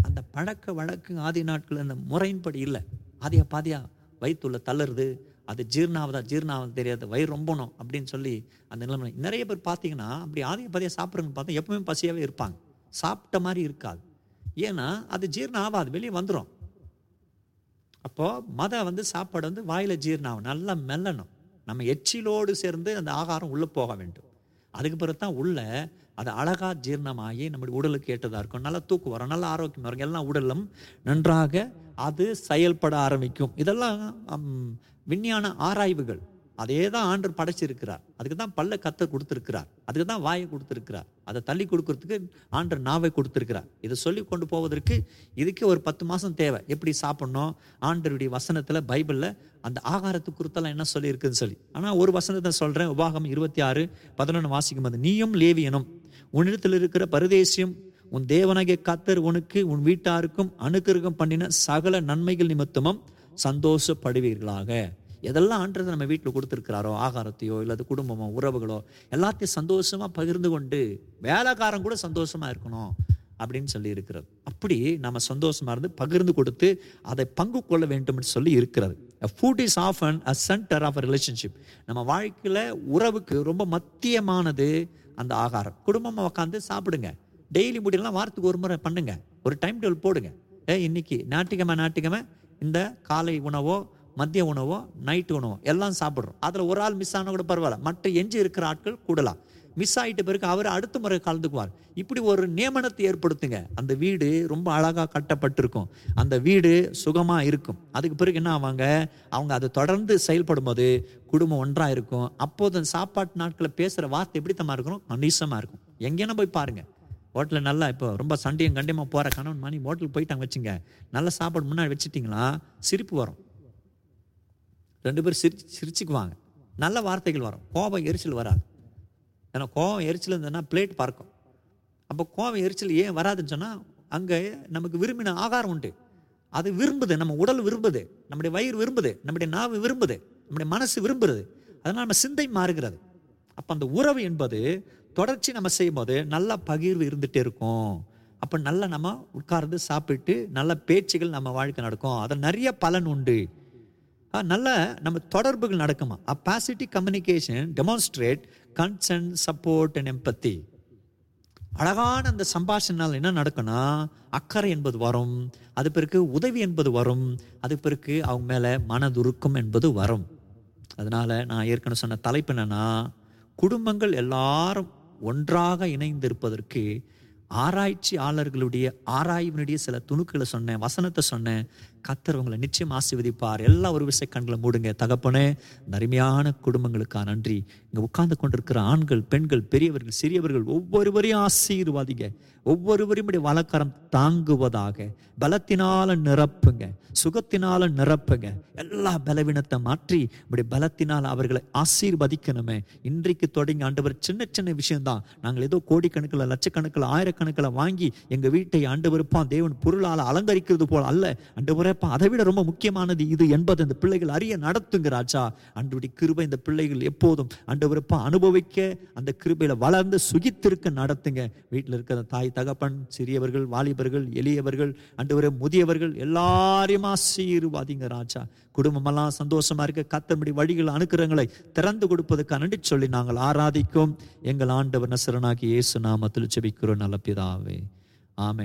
அந்த பழக்க வழக்கு ஆதி நாட்கள் அந்த முறையின்படி இல்லை. ஆதியா பாதியா வயிற்றுள்ள தளருது, அது ஜீர்ணாவதா ஜீர்ணாவது தெரியாது, வயிறு ரொம்பணும் அப்படின்னு சொல்லி அந்த நிலைமை. நிறைய பேர் பார்த்தீங்கன்னா அப்படி ஆதிய பாதியாக சாப்பிட்றவங்க பார்த்தா எப்பவுமே பசியாகவே இருப்பாங்க, சாப்பிட்ட மாதிரி இருக்காது. ஏன்னா அது ஜீர்ணம் ஆகாது, வெளியே வந்துடும். அப்போது மத வந்து சாப்பாடு வந்து வாயில் ஜீர்ணம் ஆகும், நல்லா மெல்லணும். நம்ம எச்சிலோடு சேர்ந்து அந்த ஆகாரம் உள்ளே போக வேண்டும். அதுக்கு பிறகு தான் உள்ளே அது அழகாக ஜீர்ணமாகி நம்முடைய உடலுக்கு ஏற்றதாக இருக்கும். நல்லா தூக்கு வரும், நல்லா ஆரோக்கியமாக இருக்கும், எல்லாம் உடலும் நன்றாக அது செயல்பட ஆரம்பிக்கும். இதெல்லாம் விஞ்ஞான ஆராய்வுகள். அதே தான் ஆண்டு படைச்சிருக்கிறார், அதுக்கு தான் பல்ல கத்தை கொடுத்துருக்கிறார், அதுக்கு தான் வாயை கொடுத்துருக்கிறார், அதை தள்ளி கொடுக்கறதுக்கு ஆண்டு நாவை கொடுத்துருக்கிறார். இதை சொல்லி கொண்டு போவதற்கு இதுக்கே ஒரு பத்து மாதம் தேவை. எப்படி சாப்பிட்ணும் ஆண்டருடைய வசனத்தில் பைபிளில் அந்த ஆகாரத்துக்கு குறித்தெல்லாம் என்ன சொல்லியிருக்குன்னு சொல்லி. ஆனால் ஒரு வசனத்தை சொல்கிறேன், உபாகம் இருபத்தி ஆறு பதினொன்று வாசிக்கும் போது, நீயும் லேவியனும் உன்னிடத்தில் இருக்கிற பரதேசியும் உன் தேவனாகிய கத்தர் உனக்கு உன் வீட்டாருக்கும் அனுக்கிரகம் பண்ணின சகல நன்மைகள் நிமித்தமும் சந்தோஷப்படுவீர்களாக. எதெல்லாம் ஆண்டவர் நம்ம வீட்டில் கொடுத்துருக்கிறாரோ, ஆகாரத்தையோ இல்லை அது குடும்பமோ உறவுகளோ, எல்லாத்தையும் சந்தோஷமாக பகிர்ந்து கொண்டு வேலைக்காரன் கூட சந்தோஷமாக இருக்கணும் அப்படின்னு சொல்லி இருக்கிறது. அப்படி நம்ம சந்தோஷமாக இருந்து பகிர்ந்து கொடுத்து அதை பங்கு கொள்ள வேண்டும் என்று சொல்லி இருக்கிறது. Food is often a centre of a relationship. நம்ம வாழ்க்கையில் உறவுக்கு ரொம்ப மத்தியமானது அந்த ஆகாரம். குடும்பமாக உட்காந்து சாப்பிடுங்க, டெய்லி முடியலாம் வாரத்துக்கு ஒரு முறை பண்ணுங்க, ஒரு டைம் டேபிள் போடுங்க. ஏ இன்னைக்கு ஞாயிற்றுக்கிழமை ஞாயிற்றுக்கிழமை இந்த காலை உணவோ மதிய உணவோ நைட்டு உணவோ எல்லாம் சாப்பிட்றோம். அதில் ஒரு ஆள் மிஸ் ஆனால் கூட பரவாயில்ல, மற்ற எஞ்சி இருக்கிற ஆட்கள் கூடலாம். மிஸ் ஆகிட்ட பிறகு அவர் அடுத்த முறை கலந்துக்குவார். இப்படி ஒரு நியமனத்தை ஏற்படுத்துங்க. அந்த வீடு ரொம்ப அழகாக கட்டப்பட்டிருக்கும், அந்த வீடு சுகமாக இருக்கும். அதுக்கு பிறகு என்ன ஆவாங்க, அவங்க அதை தொடர்ந்து செயல்படும் போது குடும்பம் ஒன்றாக இருக்கும். அப்போது சாப்பாட்டு நாட்களில் பேசுகிற வார்த்தை எப்படித்தமாக இருக்கணும், கணிசமாக இருக்கும். எங்கேனா போய் பாருங்கள், ஹோட்டலில் நல்லா இப்போ ரொம்ப சண்டையும் கண்டியமாக போகிற கணவன் மணி ஹோட்டலுக்கு போயிட்டாங்க வச்சுங்க, நல்லா சாப்பாடு முன்னாடி வச்சுட்டிங்களா சிரிப்பு வரும், ரெண்டு பேரும் சிரிச்சு சிரிச்சுக்குவாங்க, நல்ல வார்த்தைகள் வரும், கோபம் எரிச்சல் வராது. ஏன்னா கோபம் எரிச்சல் இருந்ததுன்னா பிளேட் பறக்கும். அப்போ கோபம் எரிச்சல் ஏன் வராதுன்னு சொன்னால் அங்கே நமக்கு விரும்பின ஆகாரம் உண்டு, அது விரும்புது, நம்ம உடல் விரும்புது, நம்முடைய வயிறு விரும்புது, நம்முடைய நாவு விரும்புது, நம்முடைய மனசு விரும்புறது, அதனால் நம்ம சிந்தை மாறுகிறது. அப்போ அந்த உறவு என்பது தொடர்ச்சி நம்ம செய்யும் போது நல்லா பகிர்வு இருந்துகிட்டே இருக்கும். அப்போ நல்லா நம்ம உட்கார்ந்து சாப்பிட்டு நல்ல பேச்சுகள் நம்ம வாழ்க்கை நடக்கும், அதில் நிறைய பலன் உண்டு. நல்ல நம்ம தொடர்புகள் நடக்குமா. அப்பாசிட்டி communication demonstrate concern support and empathy. அழகான அந்த சம்பாஷணனால் என்ன நடக்கும்னா அக்கறை என்பது வரும், அது பிறகு உதவி என்பது வரும், அது பிறகு அவங்க மேலே மனதுருக்கம் என்பது வரும். அதனால் நான் ஏற்கனவே சொன்ன தலைப்பு என்னென்னா, குடும்பங்கள் எல்லாரும் ஒன்றாக இணைந்திருப்பதற்கு ஆராய்ச்சியாளர்களுடைய ஆராய்வினுடைய சில துணுக்களை சொன்னேன், வசனத்தை சொன்னேன். கர்த்தர் உங்களை நிச்சயம் ஆசீர்வதிப்பார். எல்லா ஒரு விசை கண்களை மூடுங்க. தகப்பனே, அருமையான குடும்பங்களுக்கா நன்றி. இங்கே உட்கார்ந்து கொண்டிருக்கிற ஆண்கள் பெண்கள் பெரியவர்கள் சிறியவர்கள் ஒவ்வொருவரையும் ஆசீர்வாதிங்க. ஒவ்வொருவரையும் வழக்கரம் தாங்குவதாக, பலத்தினால நிரப்புங்க, சுகத்தினால நிரப்புங்க. எல்லா பலவீனத்தை மாற்றி இப்படி பலத்தினால் அவர்களை ஆசீர்வதிக்கணுமே. இன்றைக்கு தொடங்கி ஆண்டவர் சின்ன சின்ன விஷயம்தான், நாங்கள் ஏதோ கோடிக்கணக்கில் லட்சக்கணக்கில் ஆயிரக்கணக்கில் வாங்கி எங்கள் வீட்டை ஆண்டவருப்பான் தேவன் பொருளால் அலங்கரிக்கிறது போல் அல்ல ஆண்டவரே, அதை விட ரொம்ப முக்கியமானது இது என்பதை இந்த பிள்ளைகள் அறிய நடத்துங்க ராஜா. ஆண்டவருடைய கிருபை இந்த பிள்ளைகள் எப்போதும் ஆண்டவருப்பா அனுபவிக்க, அந்த கிருபையில வளர்ந்து சுகித்திருக்க நடத்துங்க. வீட்டில் இருக்கிற தாய் தகப்பன் சிறியவர்கள் வாலிபர்கள் எளியவர்கள் ஆண்டவரே முதியவர்கள் எல்லாரையும் ஆசீர்வாதிங்க ராஜா. குடும்பமெல்லாம் சந்தோஷமா இருக்க கத்தபடி வழிகள் அனுக்கிறங்களை திறந்து கொடுப்பதுக்கு நன்றி சொல்லி நாங்கள் ஆராதிக்கும் எங்கள் ஆண்டவர் நசரனாகி இயேசு நாமத்தில் ஜெபிக்கிறோம் நல்ல பிதாவே, ஆமென்.